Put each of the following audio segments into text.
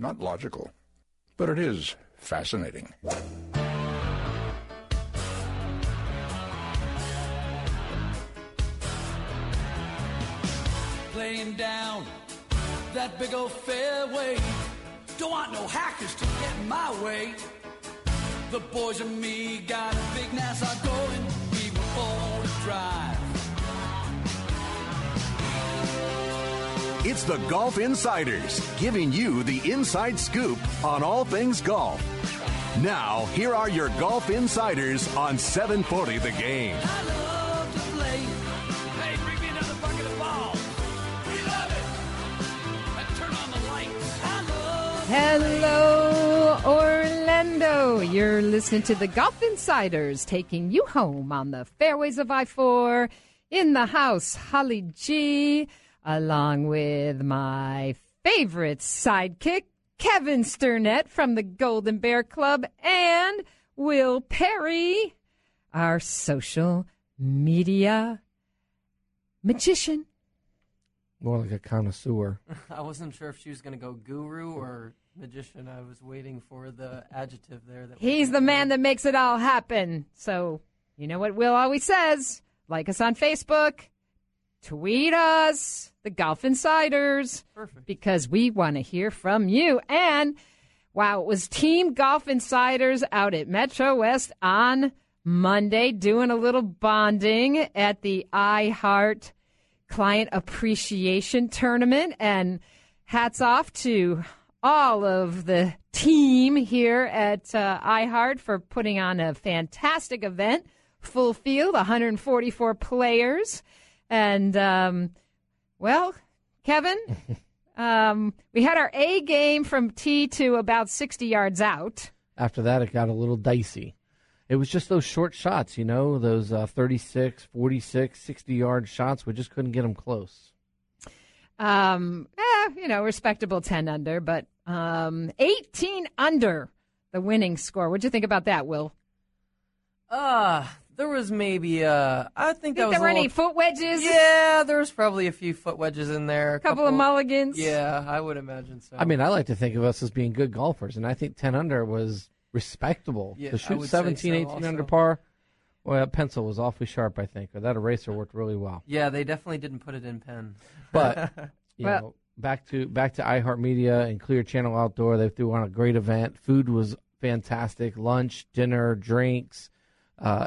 not logical. But it is fascinating. Playing down that big old fairway. Don't want no hackers to get in my way. The boys and me got a big Nassau going. We were born to drive. It's the Golf Insiders, giving you the inside scoop on all things golf. Now, here are your Golf Insiders on 740 The Game. I love to play. Hey, bring me another bucket of balls. We love it. And turn on the lights. I love Hello, Orlando. You're listening to the Golf Insiders, taking you home on the fairways of I-4. In the house, Holly G, along with my favorite sidekick, Kevin Sternett from the Golden Bear Club, and Will Perry, our social media magician. More like a connoisseur. I wasn't sure if she was going to go guru or... magician. I was waiting for the adjective there. He's the man that makes it all happen. So, you know what Will always says? Like us on Facebook. Tweet us, the Golf Insiders. Perfect. Because we want to hear from you. And, wow, it was Team Golf Insiders out at Metro West on Monday doing a little bonding at the iHeart Client Appreciation Tournament. And hats off to... all of the team here at iHeart for putting on a fantastic event. Full field, 144 players. And, well, Kevin, we had our A game from tee to about 60 yards out. After that, it got a little dicey. It was just those short shots, you know, those 36, 46, 60-yard shots. We just couldn't get them close. You know, respectable 10 under, but 18 under the winning score. What'd you think about that, Will? There was maybe, I think there were any foot wedges? Yeah, there was probably a few foot wedges in there. A couple of mulligans? Yeah, I would imagine so. I mean, I like to think of us as being good golfers, and I think 10 under was respectable. Yeah, to shoot 17, so 18 also. Under par. Well, that pencil was awfully sharp, I think, or that eraser worked really well. Yeah, they definitely didn't put it in pen. But you know, back to iHeartMedia and Clear Channel Outdoor, they threw on a great event. Food was fantastic. Lunch, dinner, drinks,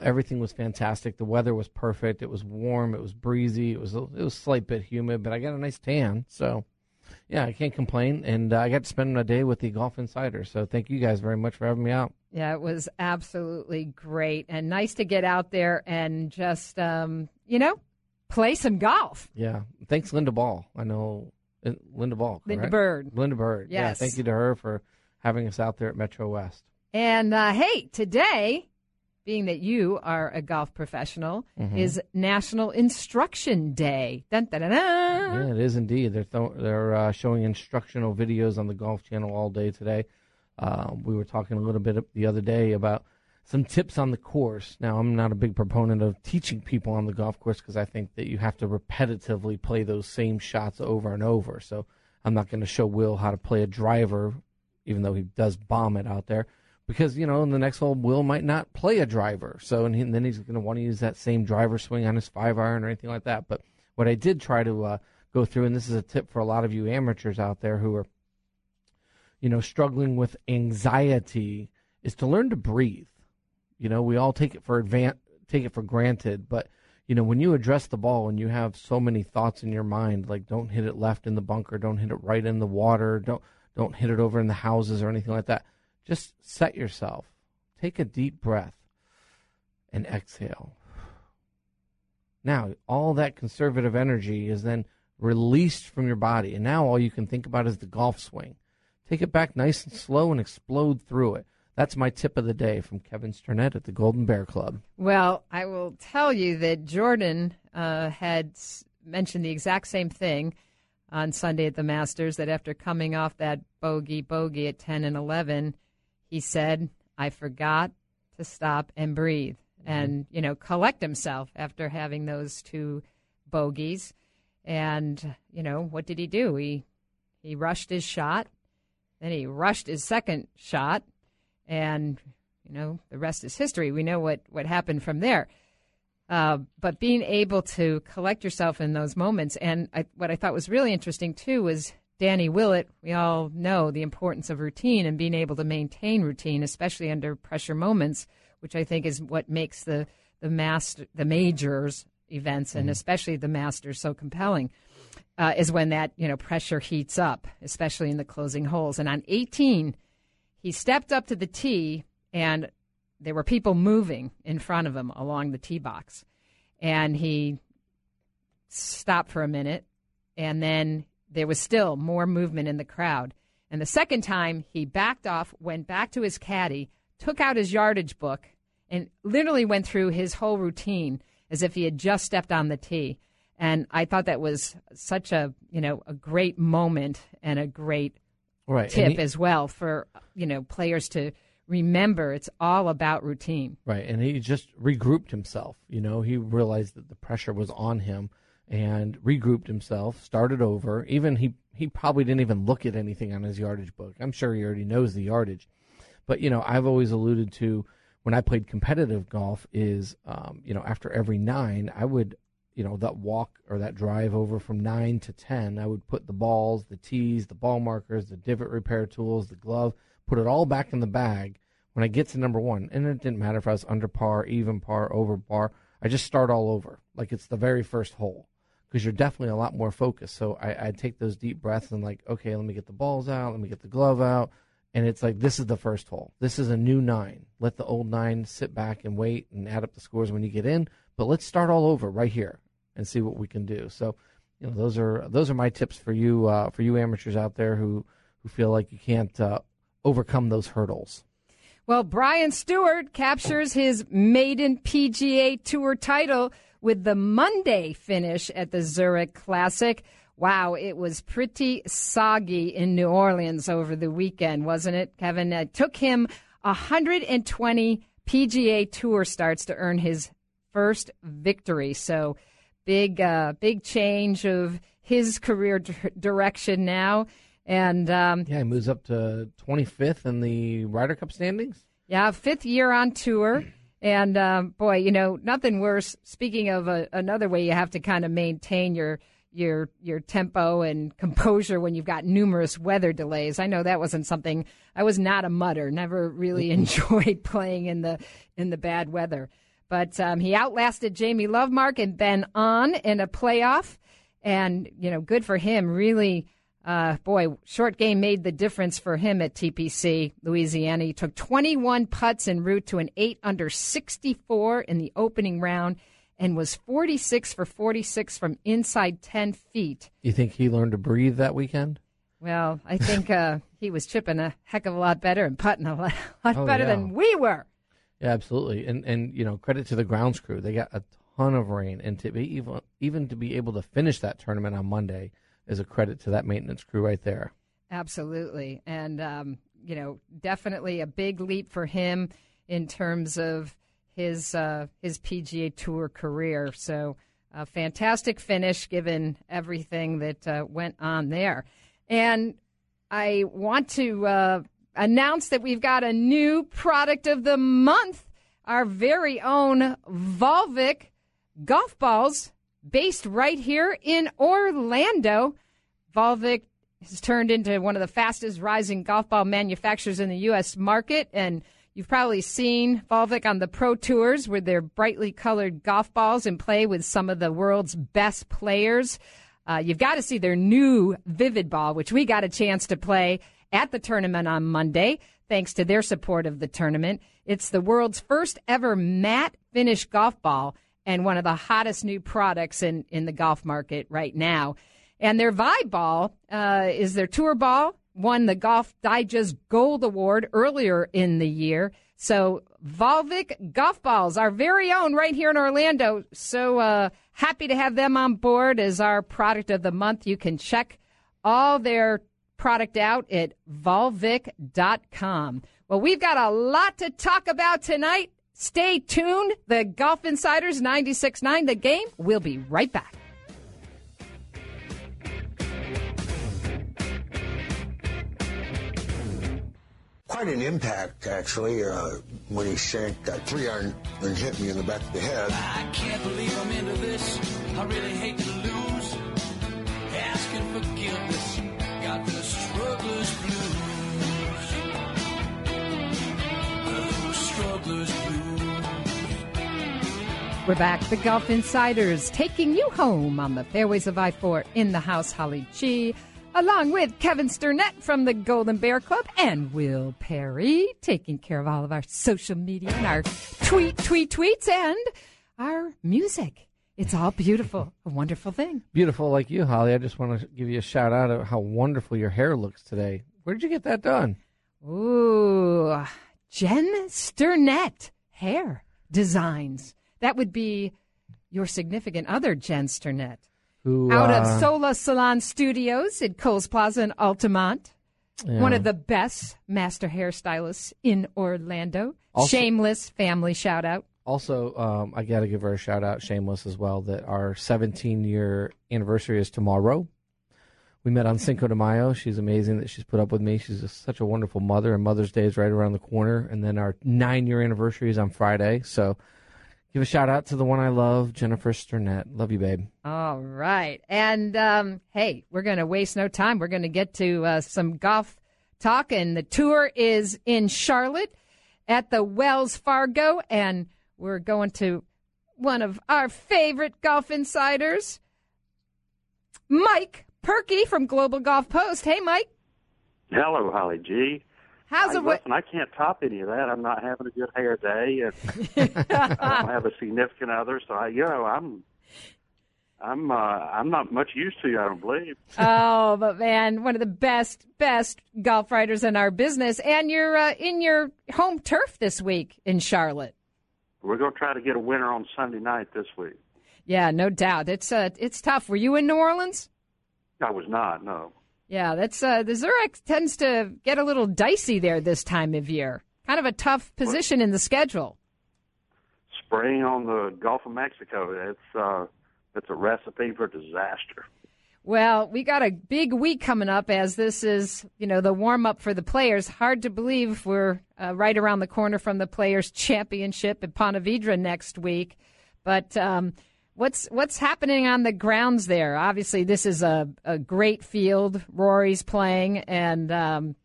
everything was fantastic. The weather was perfect. It was warm. It was breezy. It was a slight bit humid, but I got a nice tan, so yeah, I can't complain. And I got to spend my day with the Golf Insiders. So thank you guys very much for having me out. Yeah, it was absolutely great and nice to get out there and just, you know, play some golf. Yeah. Thanks, Linda Ball. I know Linda Ball, correct? Linda Bird. Yes. Yeah, thank you to her for having us out there at Metro West. And, hey, today, being that you are a golf professional, is National Instruction Day. Dun-da-da-da. Yeah, it is indeed. They're showing instructional videos on the Golf Channel all day today. We were talking a little bit the other day about some tips on the course. Now, I'm not a big proponent of teaching people on the golf course because I think that you have to repetitively play those same shots over and over. So I'm not going to show Will how to play a driver, even though he does bomb it out there, because, you know, in the next hole, Will might not play a driver. So and then he's going to want to use that same driver swing on his 5-iron or anything like that. But what I did try to go through, and this is a tip for a lot of you amateurs out there who are, you know, struggling with anxiety, is to learn to breathe. You know, we all take it for granted, but, you know, when you address the ball and you have so many thoughts in your mind, like don't hit it left in the bunker, don't hit it right in the water, don't hit it over in the houses or anything like that. Just set yourself, take a deep breath, and exhale. Now, all that conservative energy is then released from your body, and now all you can think about is the golf swing. Take it back nice and slow and explode through it. That's my tip of the day from Kevin Sternett at the Golden Bear Club. Well, I will tell you that Jordan had mentioned the exact same thing on Sunday at the Masters, that after coming off that bogey at 10 and 11, he said, I forgot to stop and breathe and, you know, collect himself after having those two bogeys. And, you know, what did he do? He rushed his shot. Then he rushed his second shot, and, you know, the rest is history. We know what happened from there. But being able to collect yourself in those moments, and what I thought was really interesting, too, was Danny Willett. We all know the importance of routine and being able to maintain routine, especially under pressure moments, which I think is what makes the majors events, and especially the Masters, so compelling, is when that, you know, pressure heats up, especially in the closing holes. And on 18, he stepped up to the tee, and there were people moving in front of him along the tee box. And he stopped for a minute, and then there was still more movement in the crowd. And the second time, he backed off, went back to his caddy, took out his yardage book, and literally went through his whole routine as if he had just stepped on the tee. And I thought that was such a, you know, a great moment and a great tip as well for, you know, players to remember it's all about routine. Right. And he just regrouped himself. You know, he realized that the pressure was on him and regrouped himself, started over. Even he probably didn't even look at anything on his yardage book. I'm sure he already knows the yardage. But, you know, I've always alluded to when I played competitive golf is, you know, after every nine, I would, you know, that walk or that drive over from 9 to 10, I would put the balls, the tees, the ball markers, the divot repair tools, the glove, put it all back in the bag when I get to number one. And it didn't matter if I was under par, even par, over par. I just start all over, like it's the very first hole, because you're definitely a lot more focused. So I'd take those deep breaths and like, okay, let me get the balls out, let me get the glove out. And it's like, this is the first hole. This is a new nine. Let the old nine sit back and wait and add up the scores when you get in. But let's start all over right here and see what we can do. So, you know, those are my tips for you amateurs out there who feel like you can't overcome those hurdles. Well, Brian Stewart captures his maiden PGA Tour title with the Monday finish at the Zurich Classic. Wow, it was pretty soggy in New Orleans over the weekend, wasn't it, Kevin? It took him 120 PGA Tour starts to earn his first victory. So big change of his career direction now. And he moves up to 25th in the Ryder Cup standings. Yeah, fifth year on tour. And, boy, you know, nothing worse. Speaking of another way you have to kind of maintain your tempo and composure when you've got numerous weather delays. I know that wasn't something. I was not a mudder, never really enjoyed playing in the bad weather. But he outlasted Jamie Lovemark and Ben On in a playoff. And, you know, good for him. Really, short game made the difference for him at TPC, Louisiana. He took 21 putts en route to an 8 under 64 in the opening round, and was 46 for 46 from inside 10 feet. You think he learned to breathe that weekend? Well, I think he was chipping a heck of a lot better and putting a lot better than we were. Yeah, absolutely. And you know, credit to the grounds crew. They got a ton of rain, and to be even to be able to finish that tournament on Monday is a credit to that maintenance crew right there. Absolutely. And, you know, definitely a big leap for him in terms of his PGA Tour career. So a fantastic finish given everything that went on there. And I want to announce that we've got a new product of the month, our very own Volvik golf balls based right here in Orlando. Volvik has turned into one of the fastest rising golf ball manufacturers in the U.S. market, and you've probably seen Volvik on the Pro Tours with their brightly colored golf balls and play with some of the world's best players. You've got to see their new Vivid ball, which we got a chance to play at the tournament on Monday, thanks to their support of the tournament. It's the world's first ever matte finish golf ball and one of the hottest new products in the golf market right now. And their Vibe ball is their tour ball. Won the Golf Digest Gold Award earlier in the year. So Volvik golf balls, our very own right here in Orlando. So happy to have them on board as our product of the month. You can check all their product out at Volvik.com. Well, we've got a lot to talk about tonight. Stay tuned. The Golf Insiders 96.9 The Game. We'll be right back. quite an impact, actually, when he shanked that 3-iron and hit me in the back of the head. I can't believe I'm into this. I really hate to lose. Asking forgiveness. Got the strugglers blues. The strugglers blues. We're back, the Golf Insiders, taking you home on the fairways of I-4. In the house, Holly G, along with Kevin Sternett from the Golden Bear Club and Will Perry, taking care of all of our social media and our tweets and our music. It's all beautiful, a wonderful thing. Beautiful like you, Holly. I just want to give you a shout out of how wonderful your hair looks today. Where did you get that done? Ooh, Jen Sternett Hair Designs. That would be your significant other, Jen Sternett, who, out of Sola Salon Studios at Coles Plaza in Altamont, one of the best master hairstylists in Orlando. Also, Shameless family shout-out. Also, I got to give her a shout-out, Shameless, as well, that our 17-year anniversary is tomorrow. We met on Cinco de Mayo. She's amazing that she's put up with me. She's just such a wonderful mother, and Mother's Day is right around the corner. And then our 9-year anniversary is on Friday, so... give a shout-out to the one I love, Jennifer Sternett. Love you, babe. All right. And, hey, we're going to waste no time. We're going to get to some golf talk, and the tour is in Charlotte at the Wells Fargo, and we're going to one of our favorite golf insiders, Mike Purkey from Global Golf Post. Hey, Mike. Hello, Holly G. Listen, I can't top any of that. I'm not having a good hair day. I don't have a significant other, so I'm not much used to you, I don't believe. Oh, but man, one of the best golf writers in our business, and you're in your home turf this week in Charlotte. We're going to try to get a winner on Sunday night this week. Yeah, no doubt. It's tough. Were you in New Orleans? I was not. No. Yeah, that's the Zurich tends to get a little dicey there this time of year. Kind of a tough position in the schedule. Spring on the Gulf of Mexico, it's a recipe for disaster. Well, we got a big week coming up, as this is, you know, the warm-up for the Players. Hard to believe we're right around the corner from the Players Championship at Ponte Vedra next week. But What's happening on the grounds there? Obviously, this is a great field. Rory's playing, and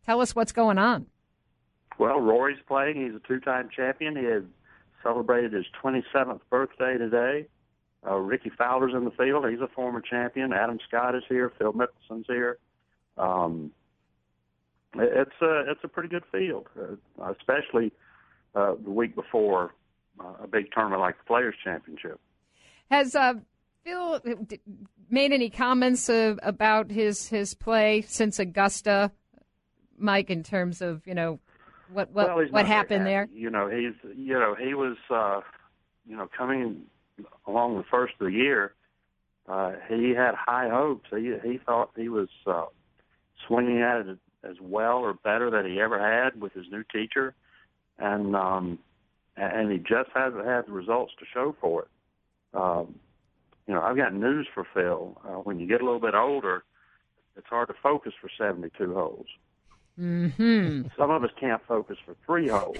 tell us what's going on. Well, Rory's playing. He's a two-time champion. He had celebrated his 27th birthday today. Ricky Fowler's in the field. He's a former champion. Adam Scott is here. Phil Mickelson's here. It's a pretty good field, especially the week before a big tournament like the Players Championship. Has Phil made any comments about his play since Augusta, Mike? In terms of, you know, what happened there? You know, he was coming along the first of the year. He had high hopes. He thought he was swinging at it as well or better than he ever had with his new teacher, and he just hasn't had the results to show for it. I've got news for Phil. When you get a little bit older, it's hard to focus for 72 holes. Mm-hmm. Some of us can't focus for 3 holes.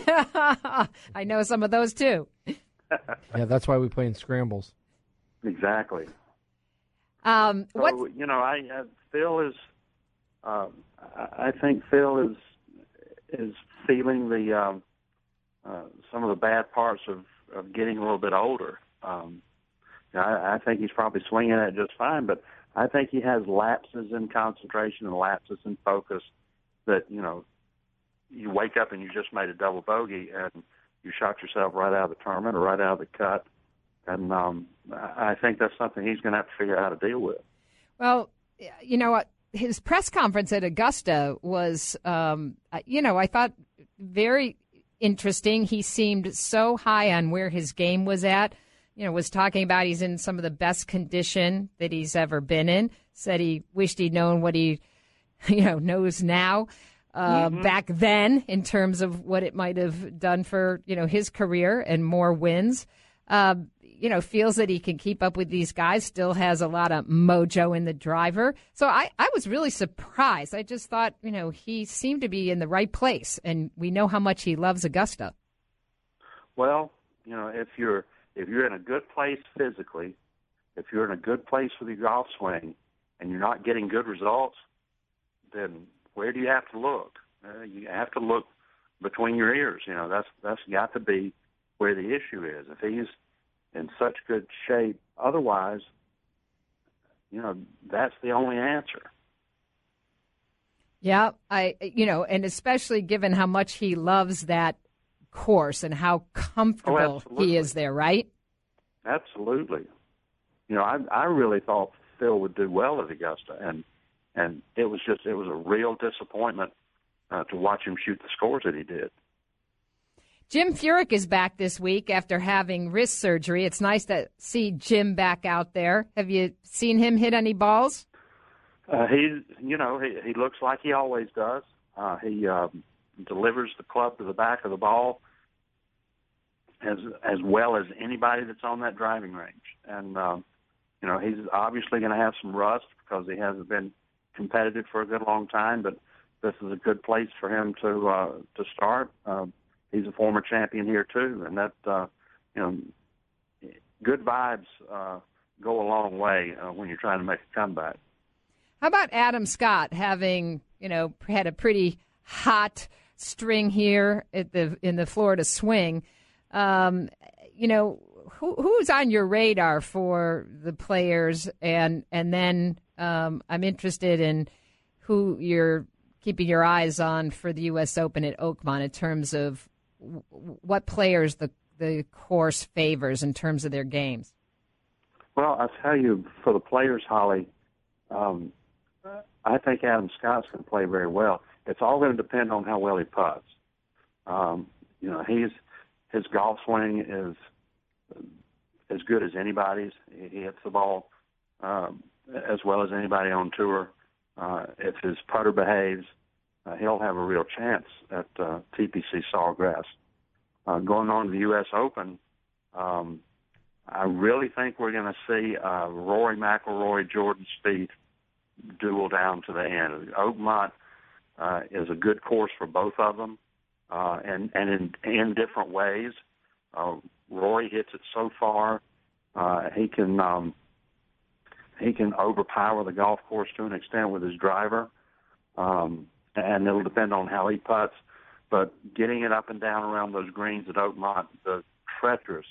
I know some of those, too. Yeah, that's why we play in scrambles. Exactly. Phil is, I think Phil is feeling the some of the bad parts of getting a little bit older. I think he's probably swinging at it just fine, but I think he has lapses in concentration and lapses in focus that, you know, you wake up and you just made a double bogey and you shot yourself right out of the tournament or right out of the cut. And I think that's something he's going to have to figure out how to deal with. Well, you know, his press conference at Augusta was, I thought very interesting. He seemed so high on where his game was at. You know, was talking about he's in some of the best condition that he's ever been in. Said he wished he'd known what he, you know, knows now back then in terms of what it might have done for, you know, his career and more wins. you know, feels that he can keep up with these guys, still has a lot of mojo in the driver. So I was really surprised. I just thought, you know, he seemed to be in the right place, and we know how much he loves Augusta. Well, you know, if you're in a good place physically, if you're in a good place with your golf swing and you're not getting good results, then where do you have to look? You have to look between your ears. You know, that's got to be where the issue is. If he's in such good shape otherwise, you know, that's the only answer. Yeah, and especially given how much he loves that course and how comfortable he is there, right? Absolutely. You know, I really thought Phil would do well at Augusta, and it was a real disappointment to watch him shoot the scores that he did. Jim Furyk is back this week after having wrist surgery. It's nice to see Jim back out there. Have you seen him hit any balls? He looks like he always does. He delivers the club to the back of the ball as well as anybody that's on that driving range. And, he's obviously going to have some rust because he hasn't been competitive for a good long time, but this is a good place for him to start. He's a former champion here too, and that good vibes go a long way when you're trying to make a comeback. How about Adam Scott having had a pretty hot string here at in the Florida Swing? Who's on your radar for the Players, and then I'm interested in who you're keeping your eyes on for the U.S. Open at Oakmont in terms of what players the course favors in terms of their games? Well, I'll tell you, for the Players, Holly, I think Adam Scott's going to play very well. It's all going to depend on how well he putts. His golf swing is as good as anybody's. He hits the ball as well as anybody on tour. If his putter behaves, he'll have a real chance at TPC Sawgrass. Going on to the U.S. Open, I really think we're going to see Rory McIlroy, Jordan Spieth duel down to the end. Oakmont is a good course for both of them, and in different ways. Rory hits it so far, he can overpower the golf course to an extent with his driver, and it'll depend on how he putts. But getting it up and down around those greens at Oakmont, the treacherous,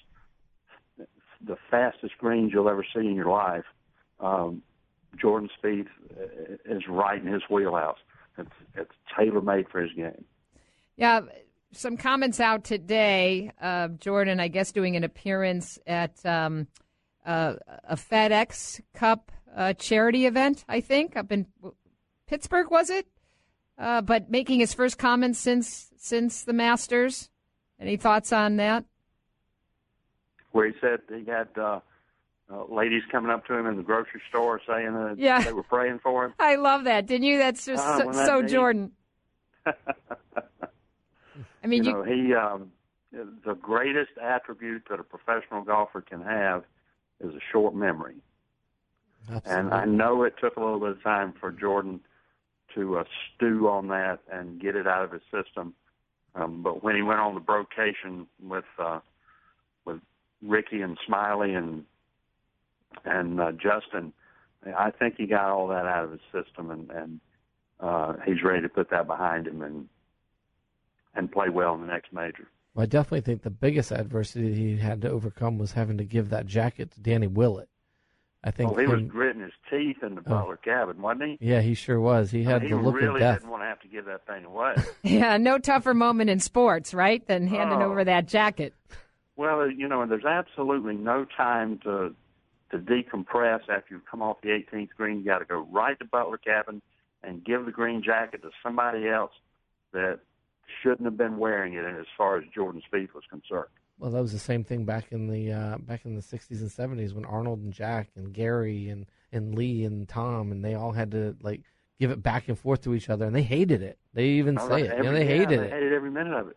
the fastest greens you'll ever see in your life, Jordan Spieth is right in his wheelhouse. It's tailor-made for his game. Yeah, some comments out today. Jordan, I guess, doing an appearance at a FedEx Cup charity event, I think, up in Pittsburgh, was it? But making his first comment since the Masters. Any thoughts on that? Where he said he had ladies coming up to him in the grocery store saying that they were praying for him. I love that, didn't you? That's just so Jordan. I mean, the greatest attribute that a professional golfer can have is a short memory. Absolutely. And I know it took a little bit of time for Jordan to stew on that and get it out of his system. But when he went on the brocation with Ricky and Smiley and Justin, I think he got all that out of his system, and he's ready to put that behind him and play well in the next major. I definitely think the biggest adversity he had to overcome was having to give that jacket to Danny Willett. I think he was gritting his teeth in the Butler Cabin, wasn't he? Yeah, he sure was. He had the look of death. He really didn't want to have to give that thing away. Yeah, no tougher moment in sports, right, than handing over that jacket. Well, there's absolutely no time to decompress after you come off the 18th green. You got to go right to Butler Cabin and give the green jacket to somebody else that shouldn't have been wearing it, as far as Jordan Spieth was concerned. Well, that was the same thing back in the 60s and 70s when Arnold and Jack and Gary and Lee and Tom, and they all had to give it back and forth to each other, and they hated it. They even say it. They hated every minute of it.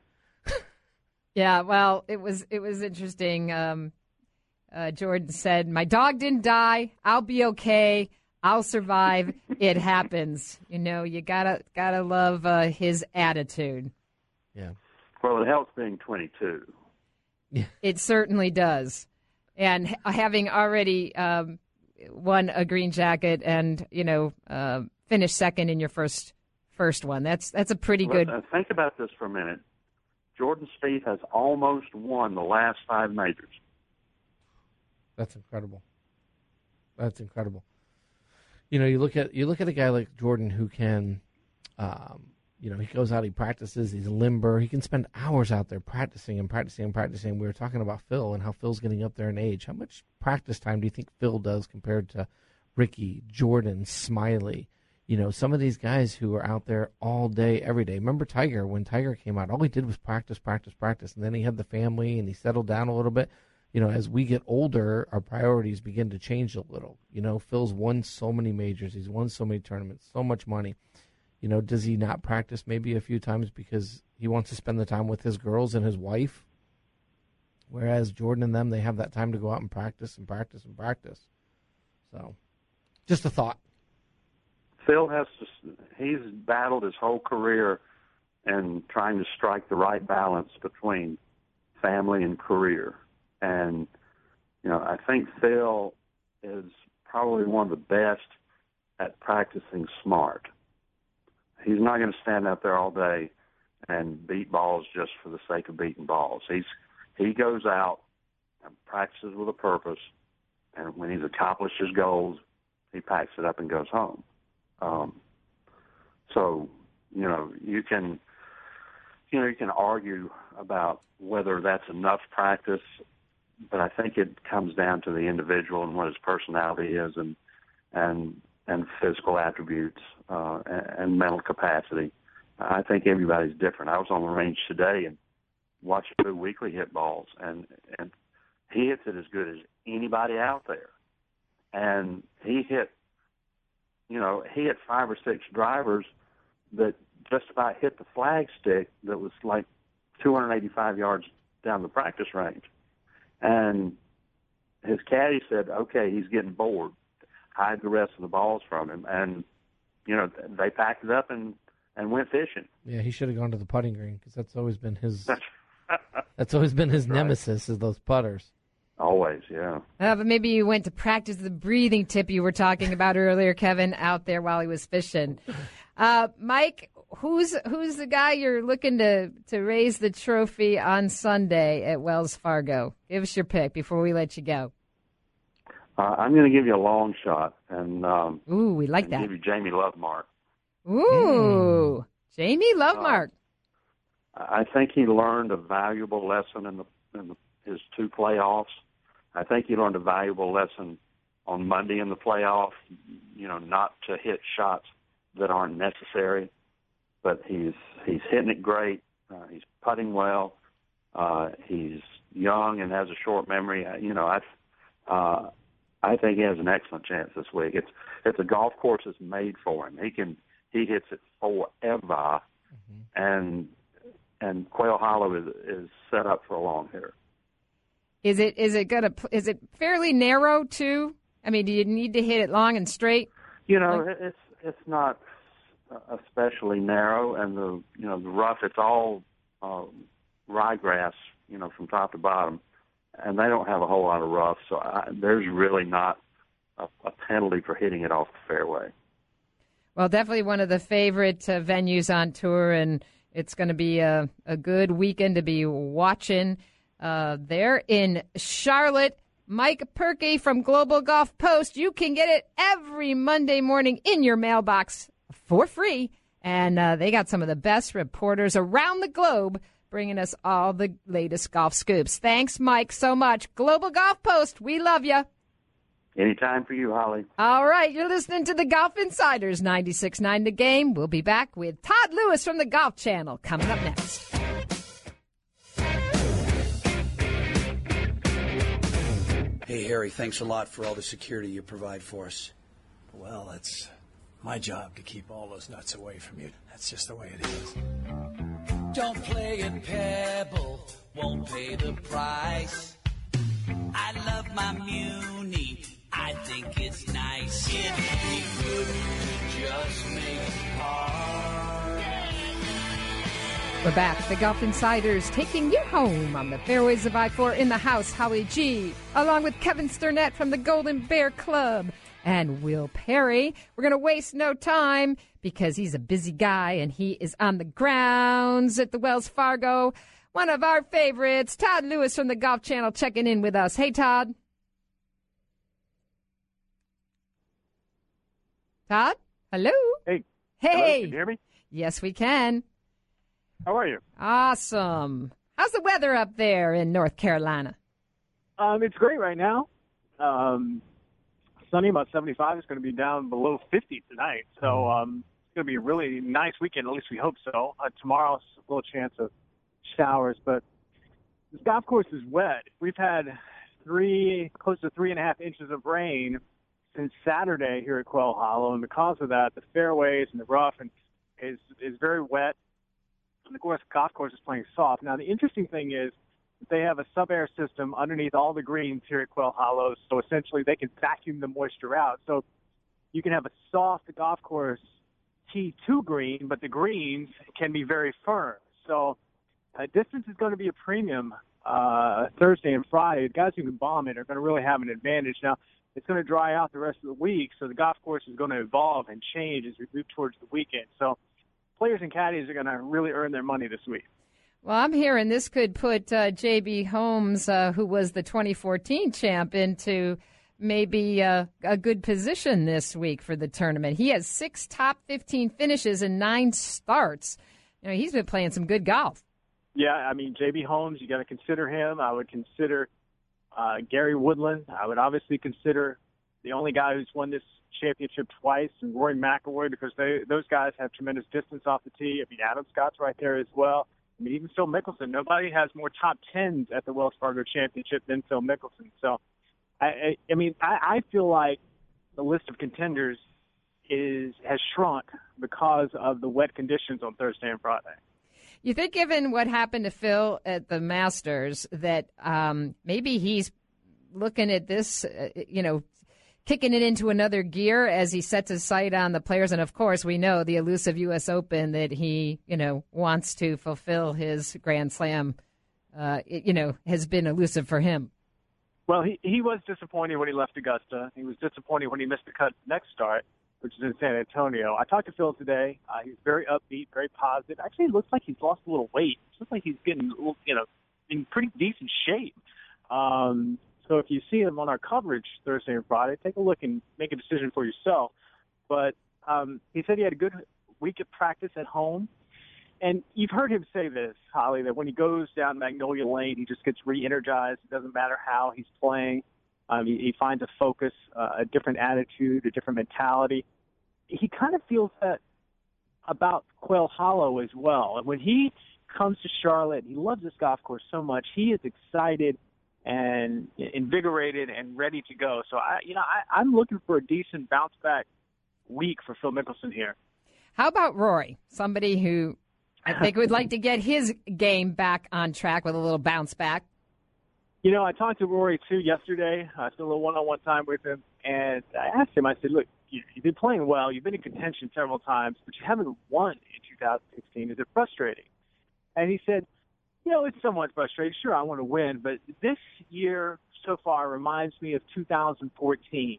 Yeah, well, it was interesting. Jordan said, my dog didn't die. I'll be okay. I'll survive. It happens. You know, you gotta love his attitude. Yeah. Well, it helps being 22. It certainly does. And having already won a green jacket and, you know, finished second in your first one, that's a pretty good. Think about this for a minute. Jordan Spieth has almost won the last five majors. That's incredible. That's incredible. You know, you look at a guy like Jordan who can, you know, he goes out, he practices, he's limber. He can spend hours out there practicing. We were talking about Phil and how Phil's getting up there in age. How much practice time do you think Phil does compared to Ricky, Jordan, Smiley? You know, some of these guys who are out there all day, every day. Remember Tiger, when Tiger came out, all he did was practice. And then he had the family and he settled down a little bit. You know, as we get older, our priorities begin to change a little. You know, Phil's won so many majors. He's won so many tournaments, so much money. You know, does he not practice maybe a few times because he wants to spend the time with his girls and his wife? Whereas Jordan and them, they have that time to go out and practice. So, just a thought. Phil he's battled his whole career in trying to strike the right balance between family and career. And, you know, I think Phil is probably one of the best at practicing smart. He's not going to stand out there all day and beat balls just for the sake of beating balls. He goes out and practices with a purpose, and when he's accomplished his goals, he packs it up and goes home. So, you know, you can argue about whether that's enough practice. But I think it comes down to the individual and what his personality is, and physical attributes and mental capacity. I think everybody's different. I was on the range today and watched Boo Weekly hit balls, and he hits it as good as anybody out there. And he hit five or six drivers that just about hit the flagstick that was like 285 yards down the practice range. And his caddy said, okay, he's getting bored. Hide the rest of the balls from him. And, you know, they packed it up and went fishing. Yeah, he should have gone to the putting green because that's always been his that's nemesis is those putters. Always, yeah. But maybe you went to practice the breathing tip you were talking about earlier, Kevin, out there while he was fishing. Mike, who's the guy you're looking to raise the trophy on Sunday at Wells Fargo? Give us your pick before we let you go. I'm going to give you a long shot. And ooh, we like that. Give you Jamie Lovemark. Ooh, Jamie Lovemark. I think he learned a valuable lesson in his two playoffs. I think he learned a valuable lesson on Monday in the playoff, you know, not to hit shots that aren't necessary. But he's hitting it great. He's putting well. He's young and has a short memory. You know, I think he has an excellent chance this week. It's a golf course that's made for him. He hits it forever, and Quail Hollow is set up for a long hitter. Is it fairly narrow too? I mean, do you need to hit it long and straight? You know, like, it's not especially narrow, and the rough, it's all ryegrass, you know, from top to bottom, and they don't have a whole lot of rough, so there's really not a penalty for hitting it off the fairway. Well, definitely one of the favorite venues on tour, and it's going to be a good weekend to be watching there in Charlotte. Mike Purkey from Global Golf Post. You can get it every Monday morning in your mailbox for free, and they got some of the best reporters around the globe bringing us all the latest golf scoops. Thanks, Mike, so much. Global Golf Post, we love you. Anytime for you, Holly. All right, you're listening to the Golf Insiders, 96.9 The Game. We'll be back with Todd Lewis from the Golf Channel coming up next. Hey, Harry, thanks a lot for all the security you provide for us. Well, that's my job to keep all those nuts away from you. That's just the way it is. Don't play at Pebble, won't pay the price. I love like my muni. I think it's nice. If you could just make it hard. We're back. The Golf Insiders taking you home on the fairways of I-4. In the house, Holly G, along with Kevin Sternett from the Golden Bear Club and Will Perry. We're going to waste no time because he's a busy guy and he is on the grounds at the Wells Fargo. One of our favorites, Todd Lewis from the Golf Channel, checking in with us. Hey, Todd. Todd? Hello? Hey. Hey. Hello, can you hear me? Yes, we can. How are you? Awesome. How's the weather up there in North Carolina? It's great right now. Sunny, about 75. It's going to be down below 50 tonight. So it's going to be a really nice weekend, at least we hope so. Tomorrow's a little chance of showers, but this golf course is wet. We've had close to 3.5 inches of rain since Saturday here at Quail Hollow, and because of that, the fairways and the rough is very wet. And of course, the golf course is playing soft. Now, the interesting thing is they have a sub-air system underneath all the greens here at Quail Hollow, so essentially they can vacuum the moisture out. So you can have a soft golf course T2 green, but the greens can be very firm. So distance is going to be a premium Thursday and Friday. The guys who can bomb it are going to really have an advantage. Now, it's going to dry out the rest of the week, so the golf course is going to evolve and change as we move towards the weekend. So players and caddies are going to really earn their money this week. Well, I'm hearing this could put J.B. Holmes, who was the 2014 champ, into maybe a good position this week for the tournament. He has 6 top 15 finishes and 9 starts. You know, he's been playing some good golf. Yeah, I mean, J.B. Holmes, you got to consider him. I would consider Gary Woodland. I would obviously consider the only guy who's won this championship twice, and Rory McIlroy, because those guys have tremendous distance off the tee. I mean, Adam Scott's right there as well. I mean, even Phil Mickelson. Nobody has more top tens at the Wells Fargo Championship than Phil Mickelson. So, I feel like the list of contenders has shrunk because of the wet conditions on Thursday and Friday. You think, given what happened to Phil at the Masters, that maybe he's looking at this, kicking it into another gear as he sets his sight on the Players. And, of course, we know the elusive U.S. Open that he, wants to fulfill his Grand Slam, has been elusive for him. Well, he was disappointed when he left Augusta. He was disappointed when he missed the cut next start, which is in San Antonio. I talked to Phil today. He's very upbeat, very positive. Actually, it looks like he's lost a little weight. It looks like he's getting, in pretty decent shape. So if you see him on our coverage Thursday and Friday, take a look and make a decision for yourself. But he said he had a good week of practice at home. And you've heard him say this, Holly, that when he goes down Magnolia Lane, he just gets re-energized. It doesn't matter how he's playing. He finds a focus, a different attitude, a different mentality. He kind of feels that about Quail Hollow as well. And when he comes to Charlotte, he loves this golf course so much. He is excited and invigorated and ready to go. So, I'm looking for a decent bounce-back week for Phil Mickelson here. How about Rory, somebody who I think would like to get his game back on track with a little bounce-back? I talked to Rory, too, yesterday. I did a little one-on-one time with him, and I asked him, I said, look, you've been playing well. You've been in contention several times, but you haven't won in 2016. Is it frustrating? And he said, it's somewhat frustrating. Sure, I want to win, but this year so far reminds me of 2014,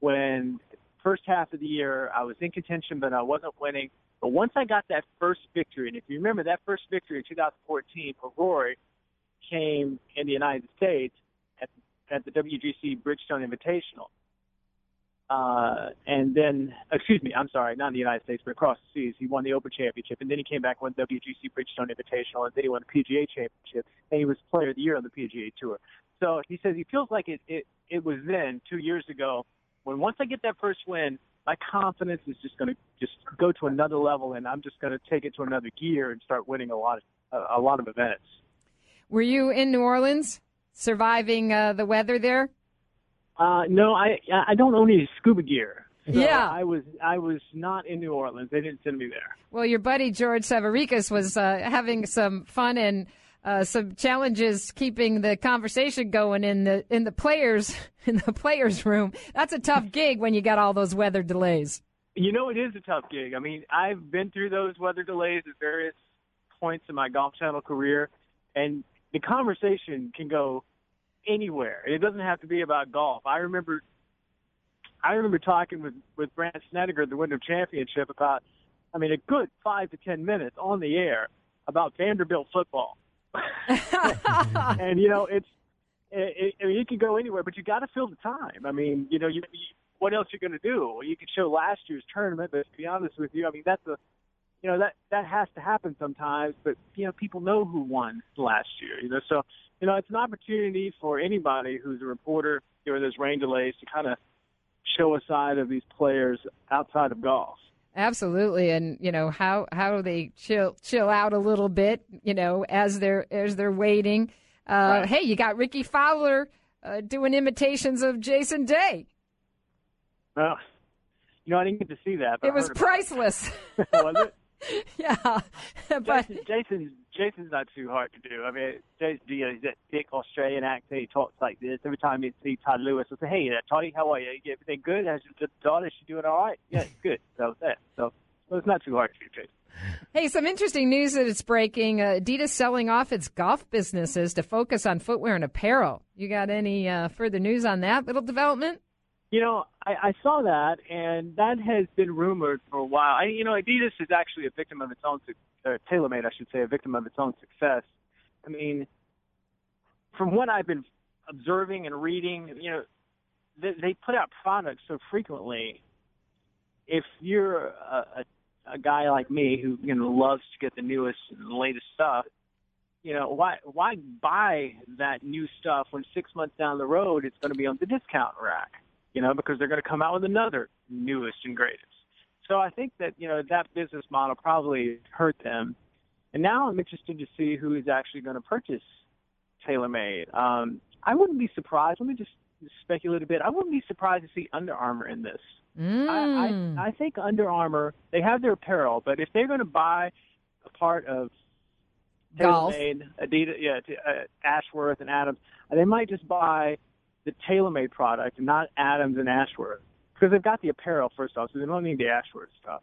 when the first half of the year I was in contention, but I wasn't winning. But once I got that first victory, and if you remember that first victory in 2014 for Rory, came in the United States at the WGC Bridgestone Invitational. Not in the United States, but across the seas. He won the Open Championship, and then he came back and won the WGC Bridgestone Invitational, and then he won the PGA Championship, and he was Player of the Year on the PGA Tour. So he says he feels like it was then, 2 years ago, when once I get that first win, my confidence is just going to go to another level, and I'm just going to take it to another gear and start winning a lot of events. Were you in New Orleans surviving the weather there? No, I don't own any scuba gear. So yeah. I was not in New Orleans. They didn't send me there. Well, your buddy George Savarikas was having some fun and some challenges keeping the conversation going in the players' room. That's a tough gig when you got all those weather delays. You know, it is a tough gig. I mean, I've been through those weather delays at various points in my Golf Channel career, and the conversation can go anywhere. It doesn't have to be about golf. I remember talking with Brant Snedeker at the Wyndham Championship about, I mean, a good 5 to 10 minutes on the air about Vanderbilt football. And, you know, it can go anywhere, but you got to fill the time. I mean, you know, what else you're going to do? You could show last year's tournament, but to be honest with you, I mean, that has to happen sometimes. But, you know, people know who won last year, you know. So, you know, it's an opportunity for anybody who's a reporter during those rain delays to kind of show a side of these players outside of golf. Absolutely, and you know how they chill out a little bit, you know, as they're waiting. Right. Hey, you got Ricky Fowler doing imitations of Jason Day. Well, you know, I didn't get to see that. But it was priceless. Was it? Yeah, but Jason's not too hard to do. I mean, Jason, you know, he's that thick Australian accent. He talks like this every time you see Todd Lewis. I say, hey, Toddy, how are you? Everything good? How's your daughter? Is she doing all right? Yeah, good. That was that. So it's not too hard to do, Jason. Hey, some interesting news that it's breaking. Adidas selling off its golf businesses to focus on footwear and apparel. You got any further news on that little development? You know, I saw that, and that has been rumored for a while. You know, Adidas is actually a victim of its own success. Or TaylorMade, I should say, a victim of its own success. I mean, from what I've been observing and reading, you know, they put out products so frequently. If you're a guy like me who, you know, loves to get the newest and latest stuff, you know, why buy that new stuff when 6 months down the road it's going to be on the discount rack? You know, because they're going to come out with another newest and greatest. So I think that, you know, that business model probably hurt them. And now I'm interested to see who is actually going to purchase TaylorMade. I wouldn't be surprised. Let me just speculate a bit. I wouldn't be surprised to see Under Armour in this. I think Under Armour, they have their apparel, but if they're going to buy a part of TaylorMade, Adidas, Ashworth and Adams, they might just buy the TaylorMade product, not Adams and Ashworth. Because they've got the apparel, first off, so they don't need the Ashworth stuff.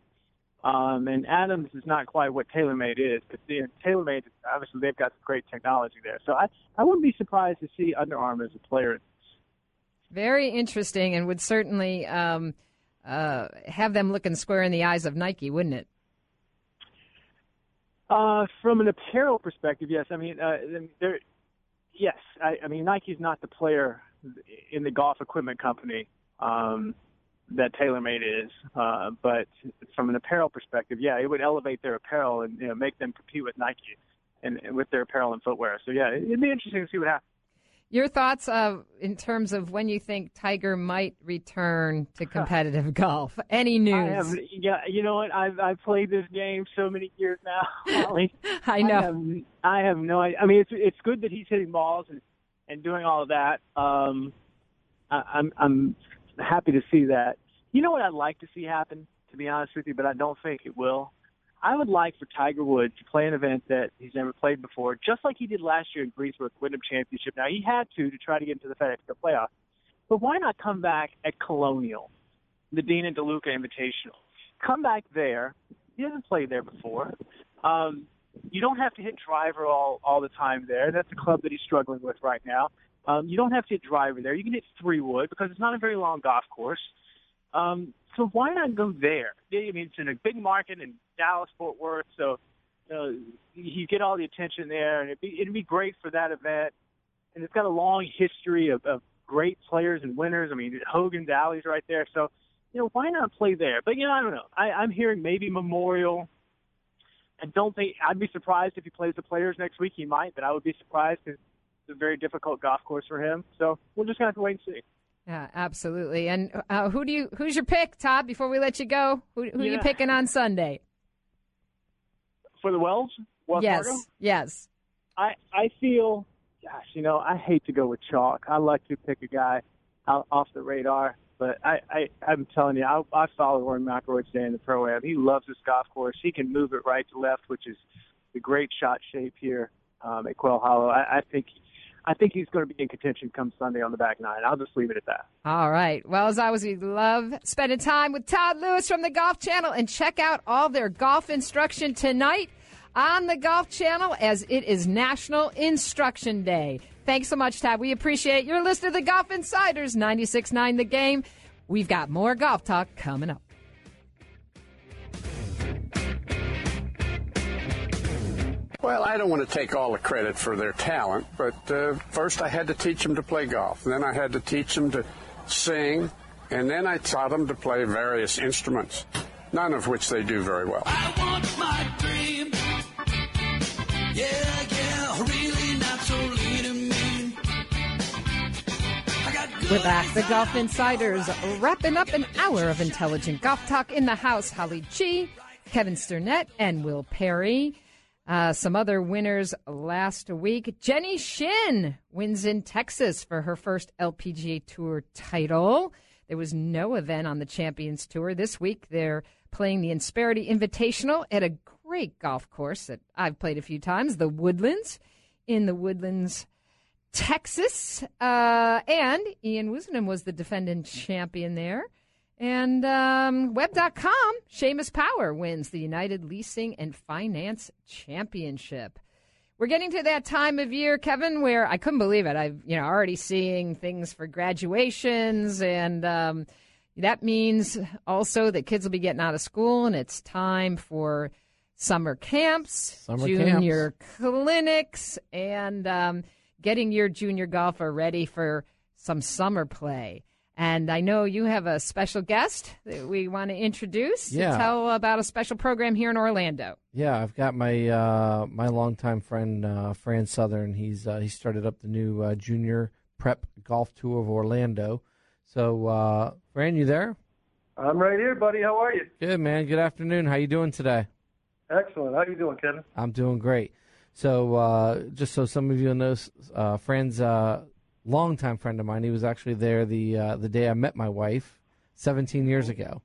And Adams is not quite what TaylorMade is, but TaylorMade, obviously, they've got some great technology there. So I wouldn't be surprised to see Under Armour as a player. Very interesting, and would certainly have them looking square in the eyes of Nike, wouldn't it? From an apparel perspective, yes. I mean, yes. I mean, Nike's not the player in the golf equipment company that TaylorMade is, but from an apparel perspective, yeah, it would elevate their apparel and, you know, make them compete with Nike and with their apparel and footwear. So yeah, it'd be interesting to see what happens. Your thoughts in terms of when you think Tiger might return to competitive golf? Any news? Yeah, you know what? I've played this game so many years now, Holly. I know. I have no idea. I mean, it's good that he's hitting balls and doing all of that. I'm happy to see that. You know what I'd like to see happen, to be honest with you, but I don't think it will? I would like for Tiger Woods to play an event that he's never played before, just like he did last year in Greensboro, Wyndham Championship. Now, he had to try to get into the FedEx Cup playoff, but why not come back at Colonial, the Dean and DeLuca Invitational? Come back there. He hasn't played there before. You don't have to hit driver all the time there. That's a club that he's struggling with right now. You don't have to hit driver there. You can hit three-wood because it's not a very long golf course. So why not go there? I mean, it's in a big market in Dallas, Fort Worth, so you get all the attention there, and it'd be great for that event. And it's got a long history of great players and winners. I mean, Hogan's Alley's right there. So, you know, why not play there? But, you know, I don't know. I'm hearing maybe Memorial. I don't think – I'd be surprised if he plays the Players next week. He might, but I would be surprised because – it's a very difficult golf course for him, so we'll just have to wait and see. Yeah, absolutely. And who's your pick, Todd? Before we let you go, who are you picking on Sunday for the Wells yes, Fargo? Yes. I feel, gosh, you know, I hate to go with chalk. I like to pick a guy out, off the radar, but I'm telling you, I follow Jordan McIlroy today in the pro-am. He loves this golf course. He can move it right to left, which is the great shot shape here. at Quail Hollow. I think he's going to be in contention come Sunday on the back nine. I'll just leave it at that. All right. Well, as always, we love spending time with Todd Lewis from the Golf Channel, and check out all their golf instruction tonight on the Golf Channel, as it is National Instruction Day. Thanks so much, Todd. We appreciate your listen to the Golf Insiders, 96.9 The Game. We've got more golf talk coming up. Well, I don't want to take all the credit for their talent, but first I had to teach them to play golf. Then I had to teach them to sing, and then I taught them to play various instruments, none of which they do very well. I want my dream. Yeah, yeah, really not so lean and mean. I got good. We're back. The Golf Insiders wrapping up an hour of intelligent golf talk in the house. Holly G, Kevin Sternett, and Will Perry. Some other winners last week. Jenny Shin wins in Texas for her first LPGA Tour title. There was no event on the Champions Tour this week. They're playing the Insperity Invitational at a great golf course that I've played a few times, the Woodlands, in the Woodlands, Texas. And Ian Woosnam was the defending champion there. And Web.com, Seamus Power wins the United Leasing and Finance Championship. We're getting to that time of year, Kevin, where I couldn't believe it. I've already seeing things for graduations, and that means also that kids will be getting out of school, and it's time for summer camps, junior clinics, and getting your junior golfer ready for some summer play. And I know you have a special guest that we want to introduce to tell about a special program here in Orlando. Yeah, I've got my my longtime friend, Fran Southern. He started up the new Junior Prep Golf Tour of Orlando. So, Fran, you there? I'm right here, buddy. How are you? Good, man. Good afternoon. How you doing today? Excellent. How you doing, Kevin? I'm doing great. So, just so some of you know, Fran's longtime friend of mine. He was actually there the day I met my wife 17 years ago.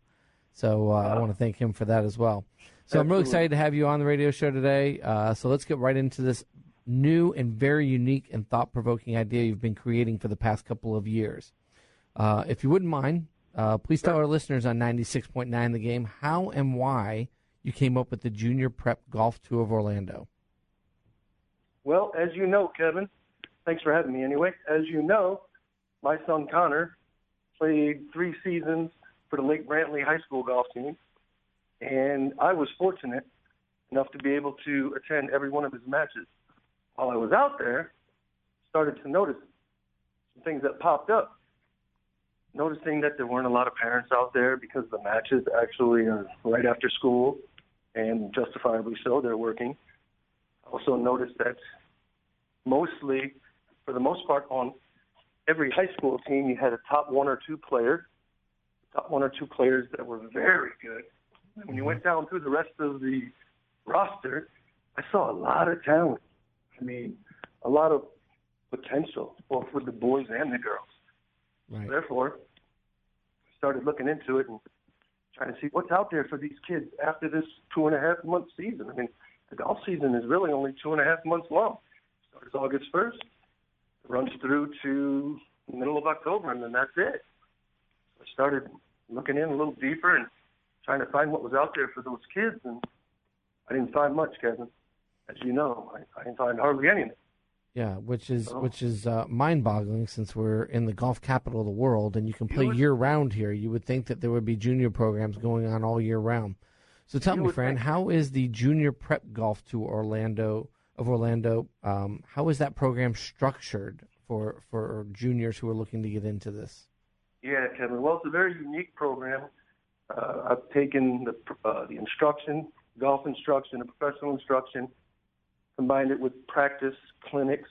So wow. I want to thank him for that as well. So absolutely. I'm really excited to have you on the radio show today. So let's get right into this new and very unique and thought-provoking idea you've been creating for the past couple of years. If you wouldn't mind, please tell our listeners on 96.9 The Game how and why you came up with the Junior Prep Golf Tour of Orlando. Well, as you know, Kevin, thanks for having me anyway. As you know, my son Connor played 3 seasons for the Lake Brantley High School golf team, and I was fortunate enough to be able to attend every one of his matches. While I was out there, started to notice some things that popped up, noticing that there weren't a lot of parents out there because the matches actually are right after school, and justifiably so, they're working. I also noticed that mostly, for the most part, on every high school team, you had a top one or two players that were very good. When you went down through the rest of the roster, I saw a lot of talent. I mean, a lot of potential, both with the boys and the girls. Right. Therefore, I started looking into it and trying to see what's out there for these kids after this 2.5-month season. I mean, the golf season is really only 2.5 months long. It starts August 1st, runs through to the middle of October, and then that's it. So I started looking in a little deeper and trying to find what was out there for those kids, and I didn't find much, Kevin. As you know, I didn't find hardly anything. Yeah, which is mind-boggling since we're in the golf capital of the world and you can play year-round here. You would think that there would be junior programs going on all year-round. So tell me, Fran, how is the Junior Prep Golf Tour of Orlando, how is that program structured for juniors who are looking to get into this? Yeah, Kevin, well, it's a very unique program. I've taken the instruction, golf instruction, and professional instruction, combined it with practice, clinics,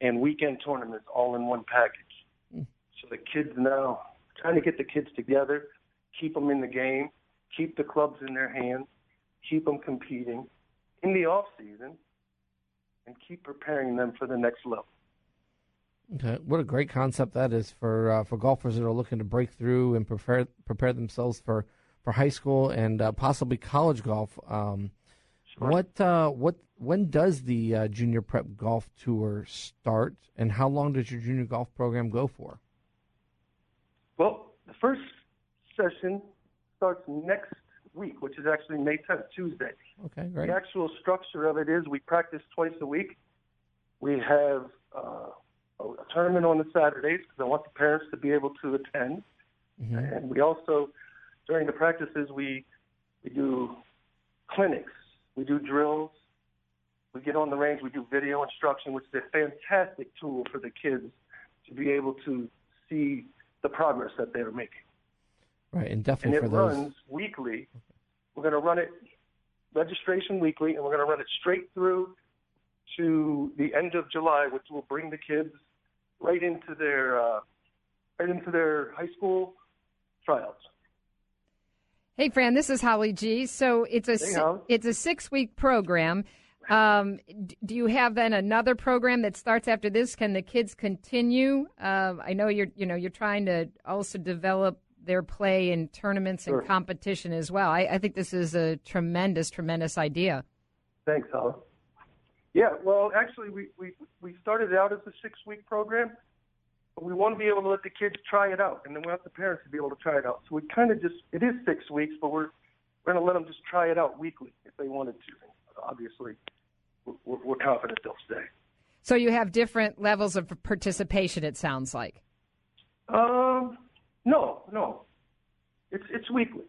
and weekend tournaments all in one package. Mm. So the kids now, trying to get the kids together, keep them in the game, keep the clubs in their hands, keep them competing in the off-season, and keep preparing them for the next level. Okay, what a great concept that is for golfers that are looking to break through and prepare themselves for high school and possibly college golf. When does the Junior Prep Golf Tour start, and how long does your junior golf program go for? Well, the first session starts next week, which is actually May 10th, Tuesday. Okay, great. The actual structure of it is we practice twice a week. We have a tournament on the Saturdays because I want the parents to be able to attend. Mm-hmm. And we also, during the practices, we do clinics. We do drills. We get on the range. We do video instruction, which is a fantastic tool for the kids to be able to see the progress that they're making. Right, and definitely for those. And it runs weekly. Okay. We're going to run it registration weekly, and we're going to run it straight through to the end of July, which will bring the kids right into their high school tryouts. Hey, Fran, this is Holly G. So it's a 6-week program. Do you have then another program that starts after this? Can the kids continue? I know you're trying to also develop their play in tournaments and competition as well. I think this is a tremendous, tremendous idea. Thanks, Holly. Yeah, well, actually, we started out as a 6-week program, but we want to be able to let the kids try it out, and then we want the parents to be able to try it out. So we kind of it is 6 weeks, but we're going to let them just try it out weekly if they wanted to. Obviously, we're confident they'll stay. So you have different levels of participation, it sounds like. No. It's weekly.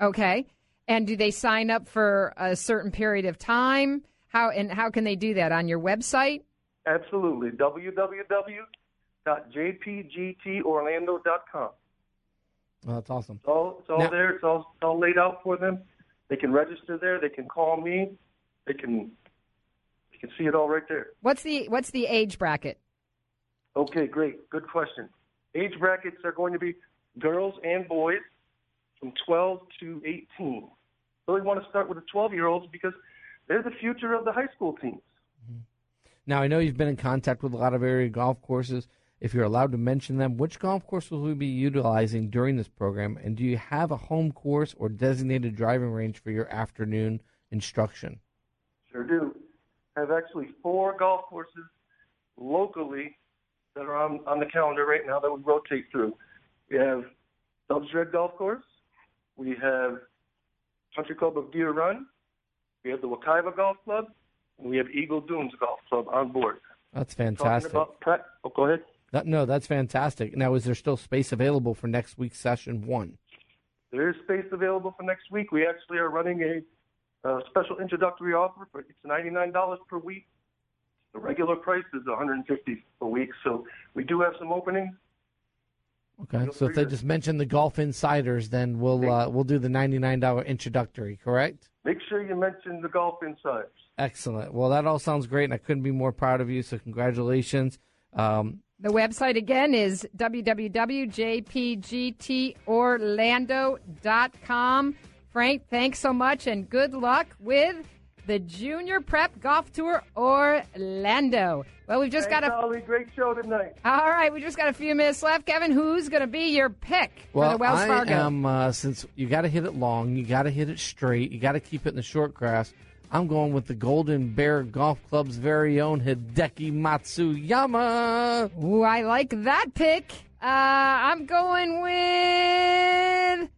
Okay. And do they sign up for a certain period of time? How can they do that? On your website? Absolutely. www.jpgtorlando.com. Well, that's awesome. It's all there. It's all laid out for them. They can register there. They can call me. They can see it all right there. What's the age bracket? Okay, great. Good question. Age brackets are going to be girls and boys from 12 to 18. Really want to start with the 12-year-olds because they're the future of the high school teams. Mm-hmm. Now, I know you've been in contact with a lot of area golf courses. If you're allowed to mention them, which golf course will we be utilizing during this program? And do you have a home course or designated driving range for your afternoon instruction? Sure do. I have actually 4 golf courses locally that are on the calendar right now that we rotate through. We have Dubs Red Golf Course. We have Country Club of Deer Run. We have the Wakaiva Golf Club. And we have Eagle Dunes Golf Club on board. That's fantastic. Go ahead. No, that's fantastic. Now, is there still space available for next week's session one? There is space available for next week. We actually are running a special introductory offer. It's $99 per week. The regular price is $150 a week, so we do have some openings. Okay, so if they just mention the Golf Insiders, then we'll do the $99 introductory, correct? Make sure you mention the Golf Insiders. Excellent. Well, that all sounds great, and I couldn't be more proud of you, so congratulations. The website, again, is www.jpgtorlando.com. Frank, thanks so much, and good luck with the Junior Prep Golf Tour Orlando. Well, we've just got a great show tonight. All right, we just got a few minutes left. Kevin, who's going to be your pick for the Wells Fargo? Well, I am, since you got to hit it long, you got to hit it straight, you got to keep it in the short grass, I'm going with the Golden Bear Golf Club's very own Hideki Matsuyama. Ooh, I like that pick. I'm going with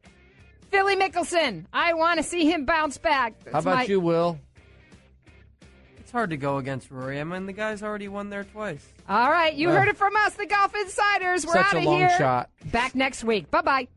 Philly Mickelson. I want to see him bounce back. How about you, Will? It's hard to go against Rory. I mean, the guy's already won there twice. All right, you heard it from us, the Golf Insiders. We're out of here. Such a long shot. Back next week. Bye-bye.